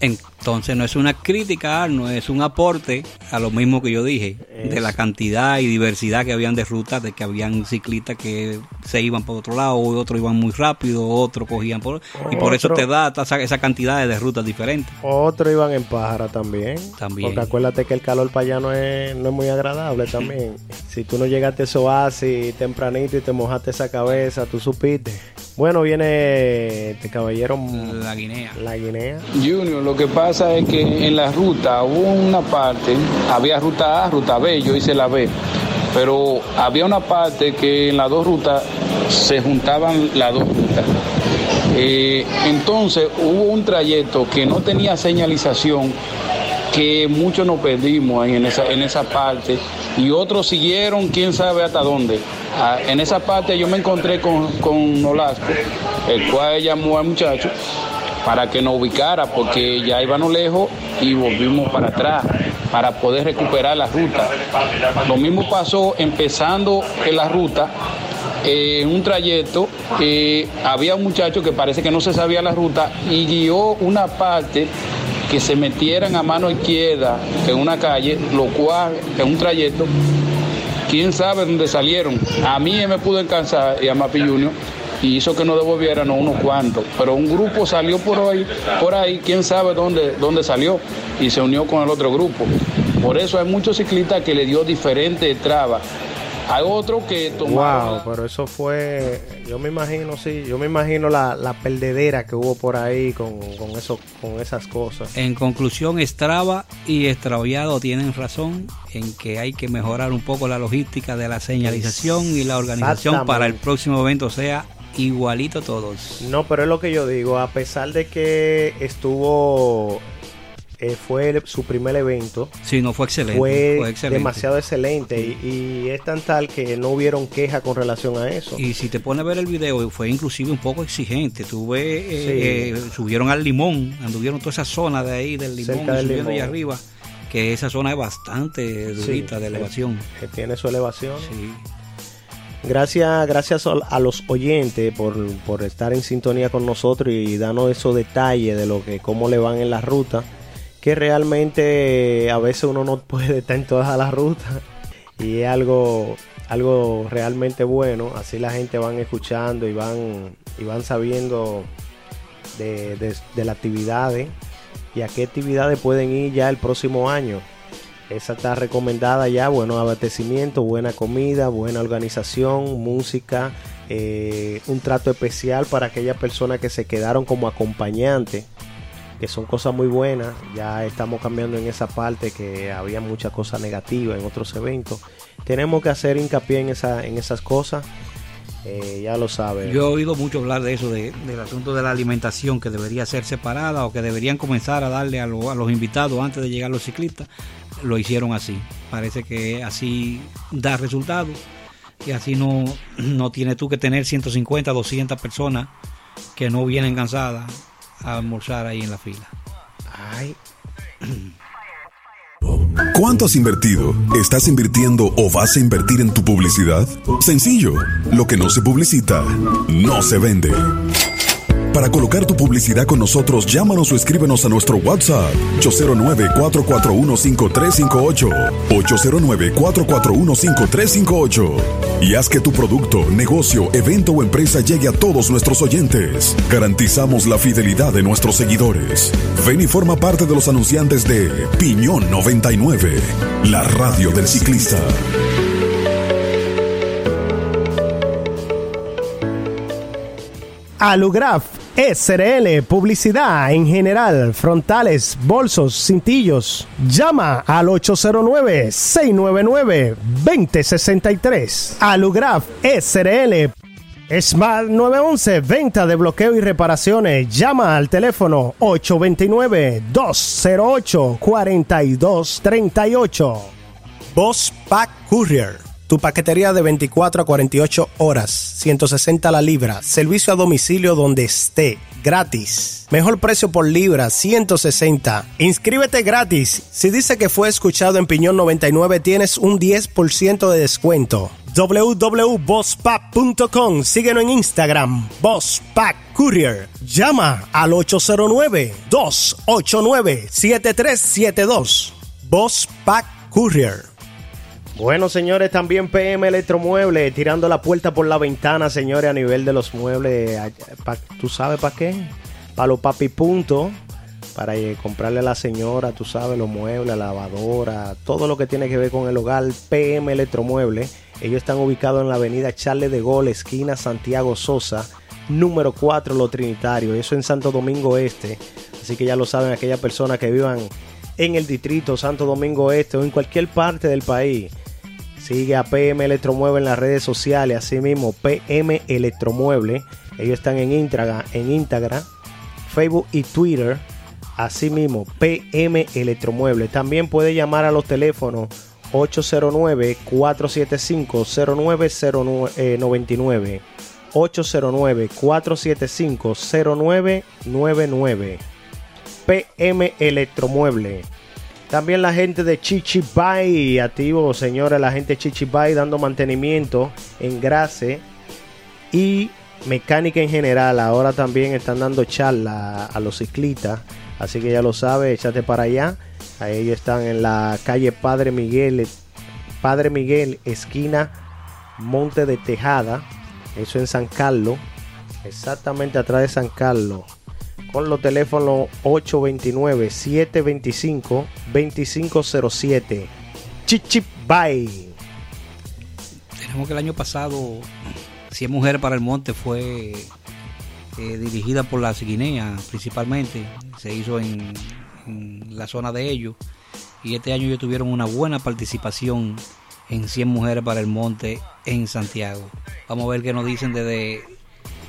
Entonces no es una crítica, Arno, es un aporte a lo mismo que yo dije, de la cantidad y diversidad que habían de rutas, de que habían ciclistas que se iban por otro lado, otros iban muy rápido, otros cogían por... Y por eso te da esa cantidad de rutas diferentes. Otros iban en pájara también. Porque acuérdate que el calor para allá no es muy agradable también. Si tú no llegaste a eso así tempranito y te mojaste esa cabeza, tú supiste. Bueno, viene este caballero... La Guinea. Junior, lo que pasa es que en la ruta hubo una parte, había ruta A, ruta B, yo hice la B, pero había una parte que en las dos rutas se juntaban las dos rutas. Entonces hubo un trayecto que no tenía señalización, que muchos nos perdimos ahí en esa parte, y otros siguieron quién sabe hasta dónde. En esa parte yo me encontré con Nolasco, el cual llamó al muchacho para que nos ubicara, porque ya íbamos lejos y volvimos para atrás para poder recuperar la ruta. Lo mismo pasó empezando en la ruta, en un trayecto, había un muchacho que parece que no se sabía la ruta y guió una parte que se metieran a mano izquierda en una calle, lo cual en un trayecto, quién sabe dónde salieron. A mí me pudo alcanzar y a Mapi Junior, y hizo que no devolvieran unos cuantos, pero un grupo salió por ahí, quién sabe dónde salió, y se unió con el otro grupo. Por eso hay muchos ciclistas que le dio diferentes trabas. Hay otro que tomaron... Wow, pero eso fue, yo me imagino la perdedera que hubo por ahí con esas cosas. En conclusión, Strava y Extraviado tienen razón en que hay que mejorar un poco la logística de la señalización y la organización para el próximo evento sea igualito todos. No, pero es lo que yo digo, a pesar de que fue su primer evento. Sí, no fue excelente. Fue excelente. Demasiado excelente. Y es tan tal que no hubieron queja con relación a eso. Y si te pones a ver el video, fue inclusive un poco exigente. Tú ves, subieron al Limón, anduvieron toda esa zona de ahí del Limón, cerca del Limón, y subiendo allá arriba. que esa zona es bastante durita, sí, de elevación. Que tiene su elevación. Sí. Gracias a los oyentes por estar en sintonía con nosotros y darnos esos detalles de lo que, cómo le van en la ruta, que realmente a veces uno no puede estar en todas las rutas y es algo realmente bueno. Así la gente van escuchando y van sabiendo de las actividades y a qué actividades pueden ir ya el próximo año. Esa está recomendada ya, buenos abastecimientos, buena comida, buena organización, música, un trato especial para aquellas personas que se quedaron como acompañantes, que son cosas muy buenas. Ya estamos cambiando en esa parte, que había muchas cosas negativas en otros eventos. Tenemos que hacer hincapié en esas cosas, ya lo saben. Yo he oído mucho hablar de eso, del asunto de la alimentación, que debería ser separada o que deberían comenzar a darle a los invitados antes de llegar los ciclistas. Lo hicieron así, parece que así da resultados y así no tienes tú que tener 150, 200 personas que no vienen cansadas a almorzar ahí en la fila. Ay. ¿Cuánto has invertido? ¿Estás invirtiendo o vas a invertir en tu publicidad? Sencillo, lo que no se publicita, no se vende. Para colocar tu publicidad con nosotros, llámanos o escríbenos a nuestro WhatsApp 809-441-5358 809-441-5358 y haz que tu producto, negocio, evento o empresa llegue a todos nuestros oyentes. Garantizamos la fidelidad de nuestros seguidores. Ven y forma parte de los anunciantes de Piñón 99, la radio del ciclista. Alu Graf, SRL, publicidad en general, frontales, bolsos, cintillos. Llama al 809-699-2063. Alu Graf, SRL. Smart 911, venta de bloqueo y reparaciones. Llama al teléfono 829-208-4238. Boss Pack Courier. Tu paquetería de 24 a 48 horas, 160 la libra, servicio a domicilio donde esté, gratis. Mejor precio por libra, 160. Inscríbete gratis. Si dice que fue escuchado en Piñón 99, tienes un 10% de descuento. www.bosspack.com. Síguenos en Instagram, Boss Pack Courier. Llama al 809-289-7372. Boss Pack Courier. Bueno, señores, también PM Electromuebles, tirando la puerta por la ventana, señores, a nivel de los muebles. ¿Tú sabes para qué? Para los papi puntos, para comprarle a la señora, tú sabes, los muebles, la lavadora, todo lo que tiene que ver con el hogar. PM Electromuebles, ellos están ubicados en la avenida Charles de Gaulle, esquina Santiago Sosa, número 4, Los Trinitarios, eso en Santo Domingo Este. Así que ya lo saben, aquellas personas que vivan en el distrito Santo Domingo Este o en cualquier parte del país, sigue a PM Electromueble en las redes sociales. Así mismo, PM Electromueble. Ellos están en Instagram, Facebook y Twitter. Así mismo, PM Electromueble. También puede llamar a los teléfonos 809-475-0999. 809-475-0999. PM Electromueble. También la gente de Chichibay, activo, señores, la gente de Chichibay dando mantenimiento, engrase y mecánica en general. Ahora también están dando charla a los ciclistas, así que ya lo sabes, échate para allá. Ahí están en la calle Padre Miguel, esquina Monte de Tejada, eso en San Carlos, exactamente atrás de San Carlos. Con los teléfonos 829-725-2507. Chichibay. Tenemos que el año pasado, si es Mujeres para el Monte, fue dirigida por las guineas principalmente. Se hizo en la zona de ellos. Y este año ellos tuvieron una buena participación en 100 Mujeres para el Monte en Santiago. Vamos a ver qué nos dicen desde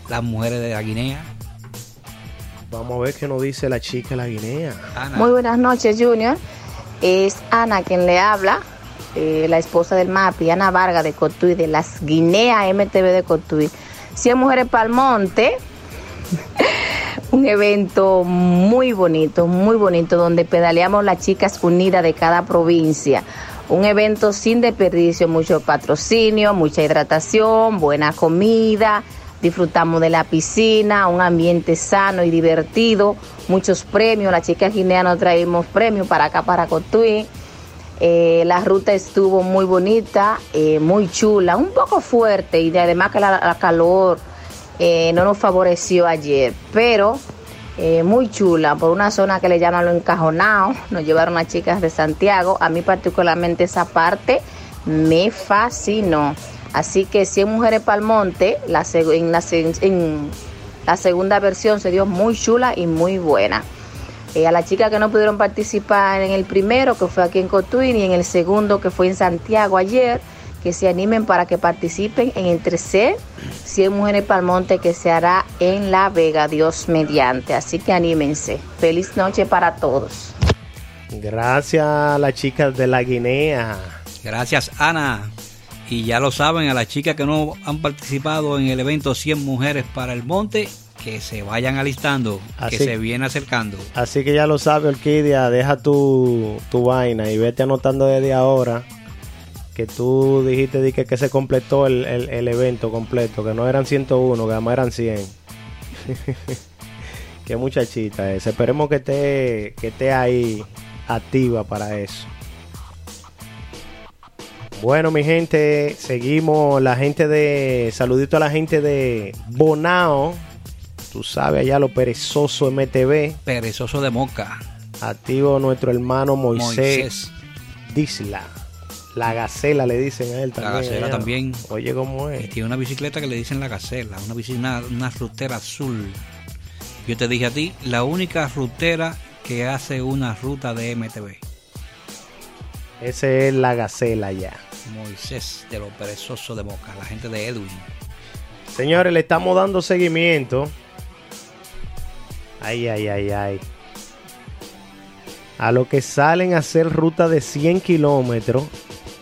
las mujeres de la Guinea. Vamos a ver qué nos dice la chica de la Guinea. Ana. Muy buenas noches, Junior. Es Ana quien le habla, la esposa del Mapi, Ana Vargas de Cotuí, de las Guinea MTV de Cotuí. 100 Mujeres para el Monte. un evento muy bonito, donde pedaleamos las chicas unidas de cada provincia. Un evento sin desperdicio, mucho patrocinio, mucha hidratación, buena comida, disfrutamos de la piscina, un ambiente sano y divertido, muchos premios. Las chicas guineanas traímos premios para acá, para Cotuí. La ruta estuvo muy bonita, muy chula, un poco fuerte, y además que la calor no nos favoreció ayer, pero muy chula, por una zona que le llaman Lo Encajonado. Nos llevaron las chicas de Santiago. A mí particularmente esa parte me fascinó. Así que 100 Mujeres para el Monte, en la segunda versión se dio muy chula y muy buena. A las chicas que no pudieron participar en el primero, que fue aquí en Cotuí, y en el segundo, que fue en Santiago ayer, que se animen para que participen en el tercer 100 Mujeres para el Monte, que se hará en La Vega, Dios mediante. Así que anímense. Feliz noche para todos. Gracias a las chicas de la Guinea. Gracias, Ana. Y ya lo saben, a las chicas que no han participado en el evento 100 Mujeres para el Monte, que se vayan alistando, así, que se viene acercando. Así que ya lo sabe, Orquídea, deja tu vaina y vete anotando desde ahora, que tú dijiste que se completó el evento completo, que no eran 101, que además eran 100. Qué muchachita es. Esperemos que esté ahí activa para eso. Bueno, mi gente, seguimos. La gente de... Saludito a la gente de Bonao. Tú sabes, allá lo perezoso MTV. Perezoso de Moca. Activo nuestro hermano Moisés Disla. La Gacela le dicen a él también. La Gacela allá también. Oye, ¿cómo es? Y tiene una bicicleta que le dicen La Gacela. Una bicicleta, una rutera azul. Yo te dije a ti, la única rutera que hace una ruta de MTV. Ese es La Gacela ya. Moisés de los perezosos de Boca, la gente de Edwin. Señores, le estamos dando seguimiento. Ay. A los que salen a hacer ruta de 100 kilómetros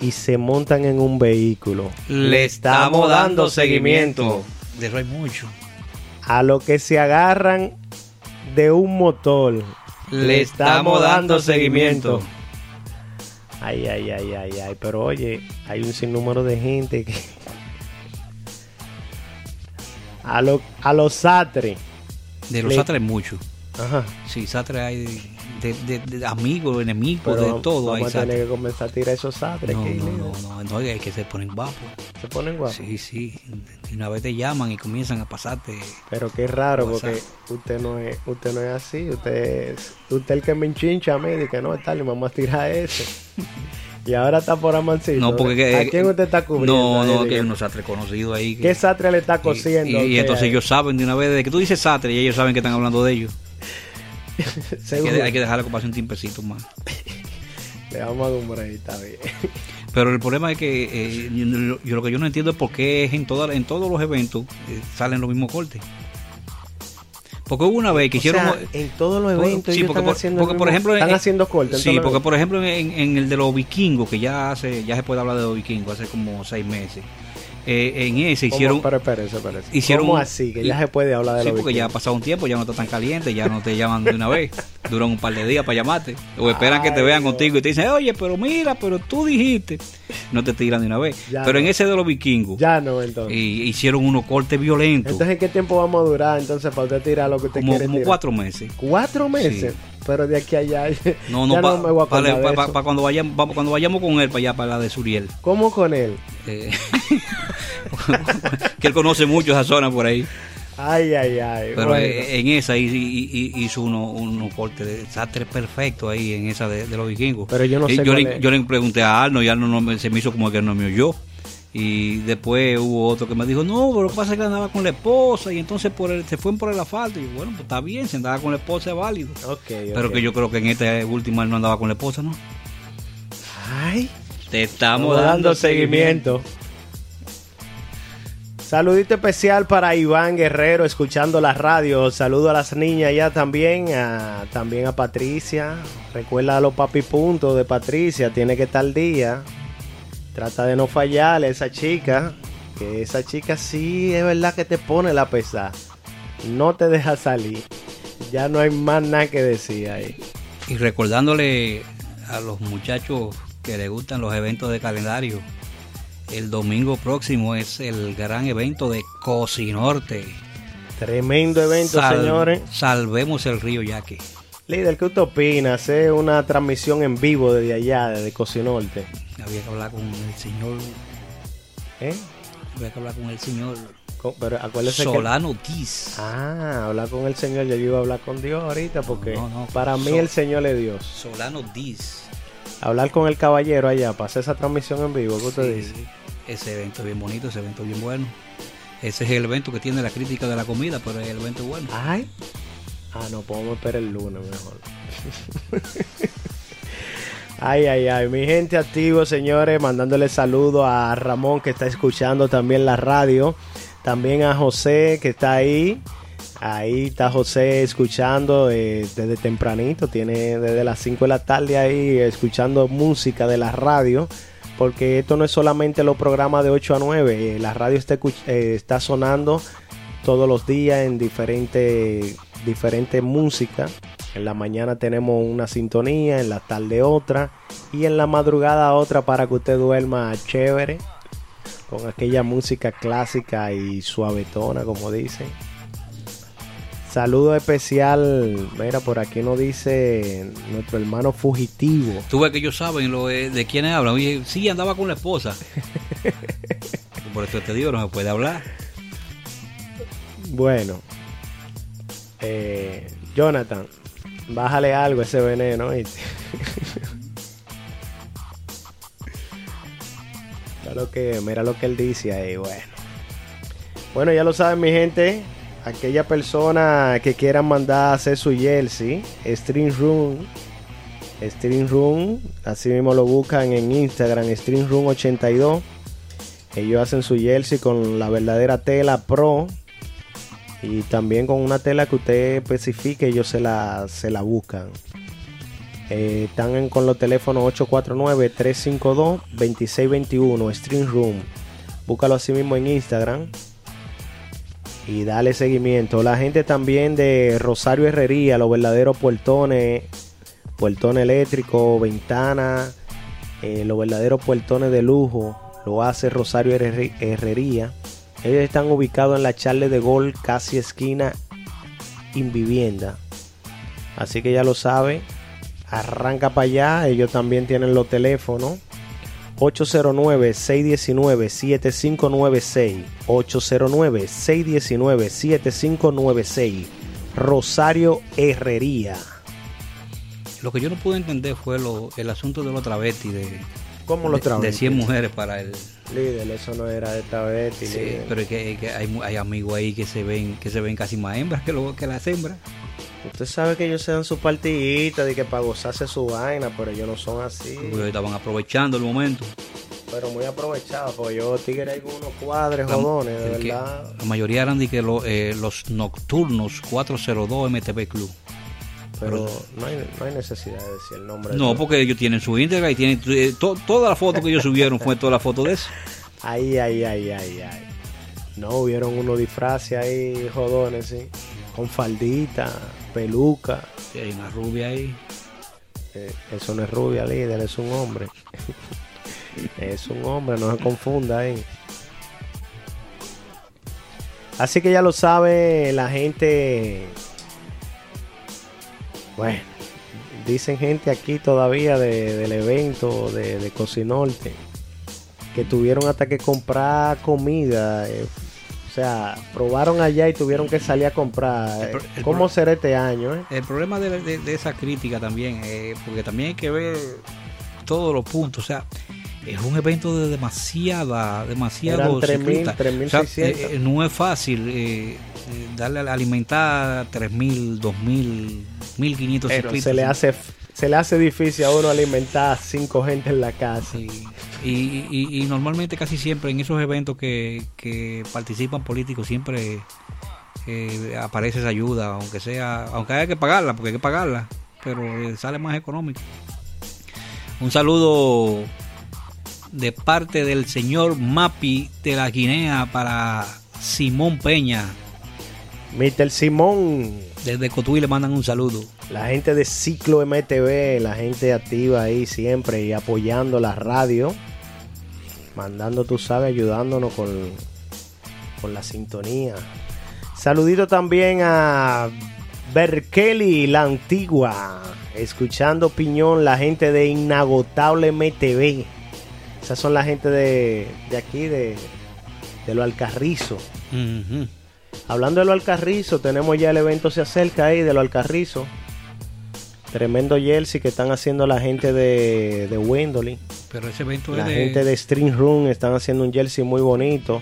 y se montan en un vehículo. Le estamos dando seguimiento. De eso hay mucho. A los que se agarran de un motor. Le estamos dando seguimiento. Ay, pero oye, hay un sinnúmero de gente que... A los satres. De los satres mucho. Ajá. Sí, satres hay de amigos, enemigos, pero de todo. Vamos hay a tener satres. Que comenzar a tirar esos satres. No, hay que se ponen guapos. ¿Se ponen guapos? Sí. Una vez te llaman y comienzan a pasarte. Pero qué raro, porque usted no es así. Usted es el que me enchincha a mí. Dice, no, está bien, vamos a tirar eso. Y ahora está por amancito. No, porque, ¿a quién usted está cubriendo? No, que hay unos satres conocidos ahí. ¿Qué satre le está cosiendo? Y entonces ellos saben de una vez, de que tú dices satre, y ellos saben que están hablando de ellos. hay que dejarle que pase un tiempecito más. Le vamos a dar un break, está bien. Pero el problema es que yo lo que yo no entiendo es por qué en todos los eventos salen los mismos cortes. Porque hubo una vez que hicieron... O sea, en todos los eventos están haciendo cortes. Sí, porque por ejemplo en el de los vikingos, que ya se puede hablar de los vikingos, hace como 6 meses. En ese hicieron... Pero espérense. Hicieron, ¿cómo así? Que ya se puede hablar de los vikingos. Sí, porque ya ha pasado un tiempo, ya no está tan caliente, ya no te llaman de una vez. Duran un par de días para llamarte. O esperan que te vean contigo y te dicen, oye, pero mira, pero tú dijiste. No te tiran de una vez. Ya pero no. En ese de los vikingos. Ya no, entonces. Y hicieron unos cortes violentos. Entonces, ¿en qué tiempo vamos a durar entonces para usted tirar lo que usted quiere tirar? Como 4 meses. ¿4 meses? Sí. Pero de aquí a allá no me voy a acordar de eso. Para cuando vayamos con él para allá, para la de Suriel. ¿Cómo con él? Que él conoce mucho esa zona por ahí. Ay. Pero bueno, en esa hizo unos cortes de sastre perfecto ahí en esa de los vikingos. Pero yo no sé. Yo le pregunté a Arno y Arno se me hizo como que no me oyó. Y después hubo otro que me dijo, no, pero lo que pasa es que andaba con la esposa y entonces se fue por el asfalto. Y yo, bueno, pues está bien, si andaba con la esposa es válido. Okay. Pero que yo creo que en esta última no andaba con la esposa, ¿no? Ay, te estamos dando seguimiento. Saludito especial para Iván Guerrero, escuchando la radio. Saludo a las niñas ya también, también a Patricia. Recuerda a los papipuntos de Patricia, tiene que estar al día. Trata de no fallarle a esa chica, que esa chica sí es verdad que te pone la pesada. No te deja salir. Ya no hay más nada que decir ahí. Y recordándole a los muchachos que les gustan los eventos de calendario, el domingo próximo es el gran evento de Cocinorte. Tremendo evento, señores. Salvemos el río Yaqui. Líder, ¿qué usted opina? Hacer una transmisión en vivo desde allá, desde Cocinorte. Había que hablar con el señor. Había que hablar con el señor. Pero acuérdese Solano Diz. Ah, hablar con el señor. Yo iba a hablar con Dios ahorita porque no, para mí el señor es Dios. Solano Diz. Hablar con el caballero allá para hacer esa transmisión en vivo. ¿Qué usted dice? Ese evento es bien bonito, ese evento es bien bueno. Ese es el evento que tiene la crítica de la comida, pero es el evento bueno. Ay. Ah, no, podemos esperar el lunes mejor. Ay, ay, ay, mi gente activa, señores, mandándole saludos a Ramón que está escuchando también la radio, también a José que está ahí, está José escuchando desde tempranito, tiene desde las 5 de la tarde ahí escuchando música de la radio, porque esto no es solamente los programas de 8 a 9, la radio está sonando todos los días en diferente música. En la mañana tenemos una sintonía, en la tarde otra y en la madrugada otra para que usted duerma chévere con aquella música clásica y suavetona, como dicen. Saludo especial, mira, por aquí nos dice nuestro hermano fugitivo. Tú ves que ellos saben de quiénes hablan. Oye, sí, andaba con la esposa. Por eso te digo, no se puede hablar. Bueno, Jonathan, bájale algo a ese veneno. Mira lo que él dice ahí. Bueno, ya lo saben, mi gente. Aquella persona que quiera mandar a hacer su jersey, Stream Room, así mismo lo buscan en Instagram, Stream Room 82. Ellos hacen su jersey con la verdadera tela pro. Y también con una tela que usted especifique, ellos se la buscan. Están con los teléfonos 849-352-2621, Stream Room. Búscalo así mismo en Instagram y dale seguimiento. La gente también de Rosario Herrería, los verdaderos puertones eléctricos, ventanas, los verdaderos puertones de lujo, lo hace Rosario Herrería. Ellos están ubicados en la Charle de Gol, casi esquina Invivienda. Así que ya lo sabe, arranca para allá. Ellos también tienen los teléfonos 809-619-7596, 809-619-7596, Rosario Herrería. Lo que yo no pude entender fue el asunto de los travestis, ¿cómo los travestis? De 100 mujeres para el... Líder, eso no era de travesti. Sí, líder. Pero es que hay amigos ahí que se ven casi más hembras que las hembras. Usted sabe que ellos se dan su partidita de que para gozarse su vaina, pero ellos no son así. Ellos estaban aprovechando el momento. Pero muy aprovechados, porque yo tigre algunos cuadres, jodones, de verdad. La mayoría eran de que los nocturnos 402 MTV Club. Pero no hay necesidad de decir el nombre. No, porque ellos tienen su Instagram y tienen toda la foto que ellos subieron fue toda la foto de eso. Ay. No, hubieron unos disfraces ahí, jodones, sí. Con faldita, peluca. Sí, hay una rubia ahí. Eso no es rubia, líder, es un hombre. Es un hombre, no se confunda ahí. Así que ya lo sabe la gente. Bueno, dicen gente aquí todavía del evento de Cocinorte que tuvieron hasta que comprar comida, o sea, probaron allá y tuvieron que salir a comprar. ¿Cómo será este año? El problema de esa crítica también, porque también hay que ver todos los puntos, o sea, es un evento de demasiado 3.000, o sea, no es fácil darle alimentar 3.000, 2.000, 1.500 ciclistas. Se le hace difícil a uno alimentar 5 gente en la casa. Y normalmente casi siempre en esos eventos que participan políticos siempre aparece esa ayuda, aunque haya que pagarla, porque hay que pagarla, pero sale más económico. Un saludo de parte del señor Mapi de la Guinea para Simón Peña. Mr. Simón. Desde Cotuí le mandan un saludo. La gente de Ciclo MTV, la gente activa ahí siempre y apoyando la radio. Mandando, tú sabes, ayudándonos con la sintonía. Saludito también a Berkeley, la antigua. Escuchando Piñón, la gente de Inagotable MTV. Esas son la gente de aquí, de Lo Alcarrizo. Uh-huh. Hablando de Lo Alcarrizo, tenemos ya el evento se acerca ahí de Lo Alcarrizo. Tremendo jersey que están haciendo la gente de Wendolin. Pero ese evento la es gente de Stream Room están haciendo un jersey muy bonito.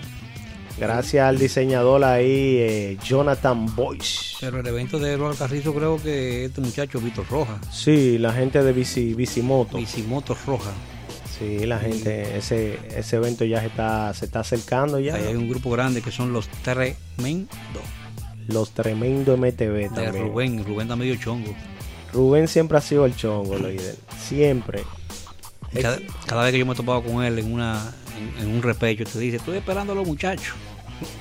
Gracias al diseñador ahí, Jonathan Boyce. Pero el evento de Ronald Carrizo creo que este muchacho Víctor Rojas. Sí, la gente de Bicimoto. Bicimoto Rojas. Sí, la gente, ese evento ya se está acercando ya. Ahí hay un grupo grande que son Los Tremendos. Los Tremendos MTV también. De Rubén está medio chongo. Rubén siempre ha sido el chongo, lo líder. Siempre. Cada vez que yo me he topado con él en un respeto, te dice, estoy esperando a los muchachos.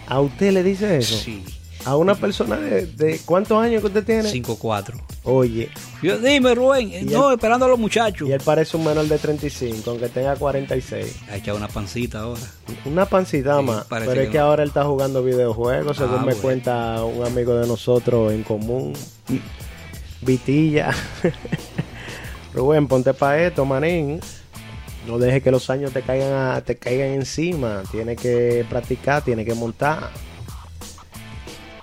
¿A usted le dice eso? Sí. ¿A una persona de cuántos años que usted tiene? 5'4". Oye. Yo, dime, Rubén, esperando a los muchachos. Y él parece un menor de 35, aunque tenga 46. Ha echado una pancita ahora. Una pancita sí, más. Pero es que ahora él está jugando videojuegos, según me cuenta un amigo de nosotros en común. Vitilla. Rubén, ponte pa' esto, manín. No dejes que los años te caigan encima. Tienes que practicar, tienes que montar.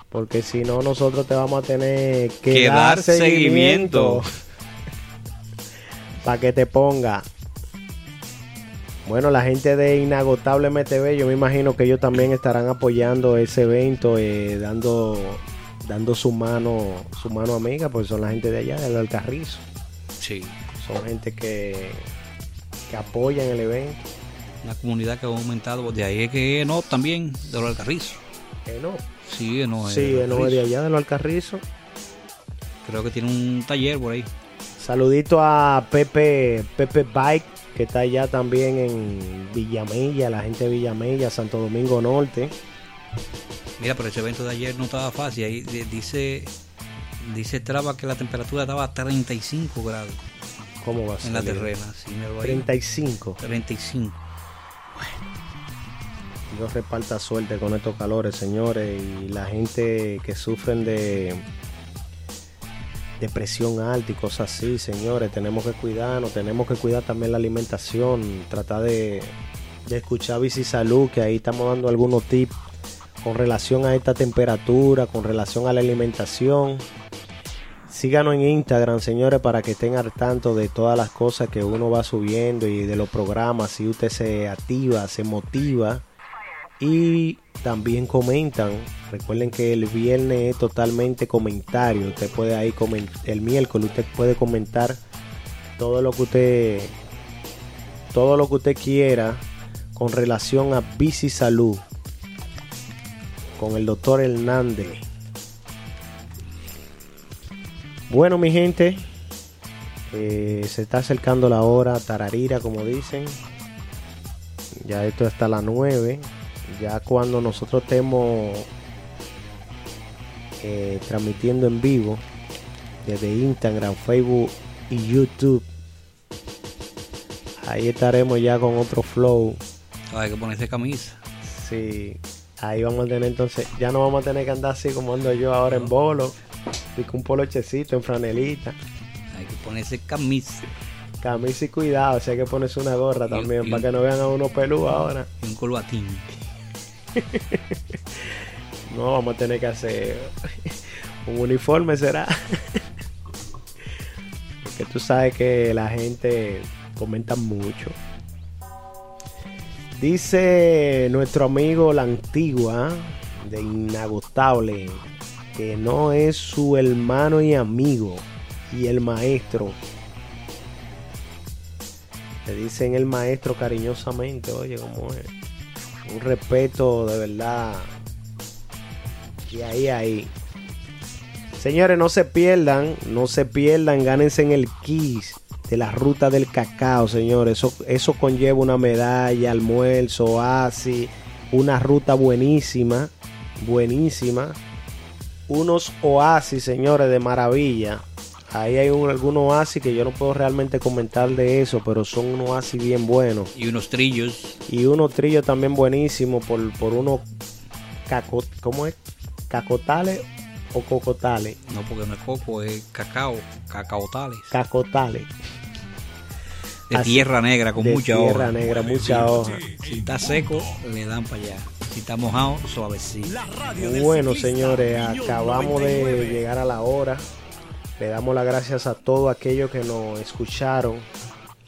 Porque si no, nosotros te vamos a tener que dar seguimiento. Para que te ponga. Bueno, la gente de Inagotable MTV, yo me imagino que ellos también estarán apoyando ese evento, dando su mano amiga, porque son la gente de allá, del Alcarrizo. Sí. Son gente que apoyan el evento. Una comunidad que ha aumentado. De ahí es que no también de Los Alcarrizo. ¿Eno? Sí, Eno. Sí, Eno de allá de Los Alcarrizo. Creo que tiene un taller por ahí. Saludito a Pepe Bike, que está allá también en Villamella, la gente de Villamella, Santo Domingo Norte. Mira, pero ese evento de ayer no estaba fácil. Ahí dice Strava que la temperatura estaba a 35 grados. ¿Cómo va a ser? En la terrena, sí, me voy 35. 35. Bueno. Dios reparta suerte con estos calores, señores. Y la gente que sufren de presión alta y cosas así, señores. Tenemos que cuidarnos, tenemos que cuidar también la alimentación. Tratar de escuchar Bici Salud, que ahí estamos dando algunos tips con relación a esta temperatura, con relación a la alimentación. Síganos en Instagram, señores, para que estén al tanto de todas las cosas que uno va subiendo y de los programas. Si usted se activa, se motiva y también comentan. Recuerden que el viernes es totalmente comentario. Usted puede ahí comentar. El miércoles usted puede comentar todo lo que usted quiera con relación a Bici Salud. Con el doctor Hernández. Bueno, mi gente, se está acercando la hora tararira, como dicen. Ya esto está las 9. Ya cuando nosotros estemos transmitiendo en vivo desde Instagram, Facebook y YouTube, ahí estaremos ya con otro flow. Hay que ponerse camisa. Sí. Ahí vamos a tener entonces, ya no vamos a tener que andar así como ando yo ahora en bolo, y con un polochecito, en franelita. Hay que ponerse camisa. Camisa y cuidado, o sea, hay que ponerse una gorra también, para que no vean a uno pelú ahora. Y un colbatín. No, vamos a tener que hacer un uniforme, será. Porque tú sabes que la gente comenta mucho. Dice nuestro amigo La Antigua de Inagotable que no es su hermano y amigo y el maestro. Le dicen el maestro cariñosamente, oye, como es. Un respeto de verdad. Y ahí. Señores, no se pierdan, gánense en el quiz de la Ruta del Cacao, señores. Eso conlleva una medalla, almuerzo, así, una ruta buenísima, buenísima. unos oasis, señores, de maravilla. Ahí hay algunos oasis que yo no puedo realmente comentar de eso, pero son unos oasis bien buenos. Y unos trillos. Y unos trillos también buenísimos por unos ¿cómo es? Cacotales o cocotales. No, porque no es coco, es cacao. Cacaotales. Cacotales. De así, tierra negra con mucha hoja. De tierra negra, mucha hoja. Si está seco, le dan para allá. Si está mojado, suavecito. Bueno, señores, acabamos de llegar a la hora. Le damos las gracias a todos aquellos que nos escucharon.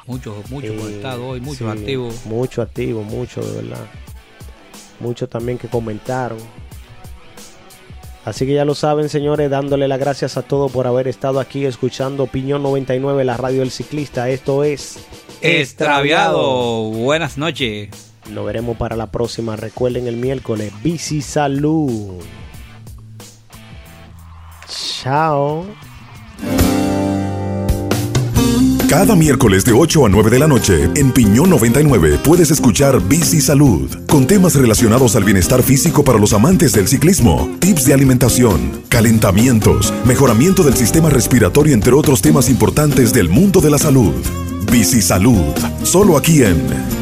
Muchos conectados hoy, muchos sí, activos. Muchos activos, muchos, de verdad. Muchos también que comentaron. Así que ya lo saben, señores, dándole las gracias a todos por haber estado aquí escuchando Piñón 99, la radio del ciclista. Esto es Extraviado. Buenas noches. Nos veremos para la próxima. Recuerden el miércoles, Bici Salud. Chao. Cada miércoles de 8 a 9 de la noche en Piñón 99 puedes escuchar Bici Salud con temas relacionados al bienestar físico para los amantes del ciclismo, tips de alimentación, calentamientos, mejoramiento del sistema respiratorio, entre otros temas importantes del mundo de la salud. Bici Salud, solo aquí en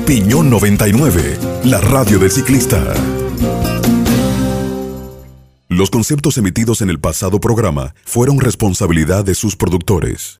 Piñón 99, la radio del ciclista. Los conceptos emitidos en el pasado programa fueron responsabilidad de sus productores.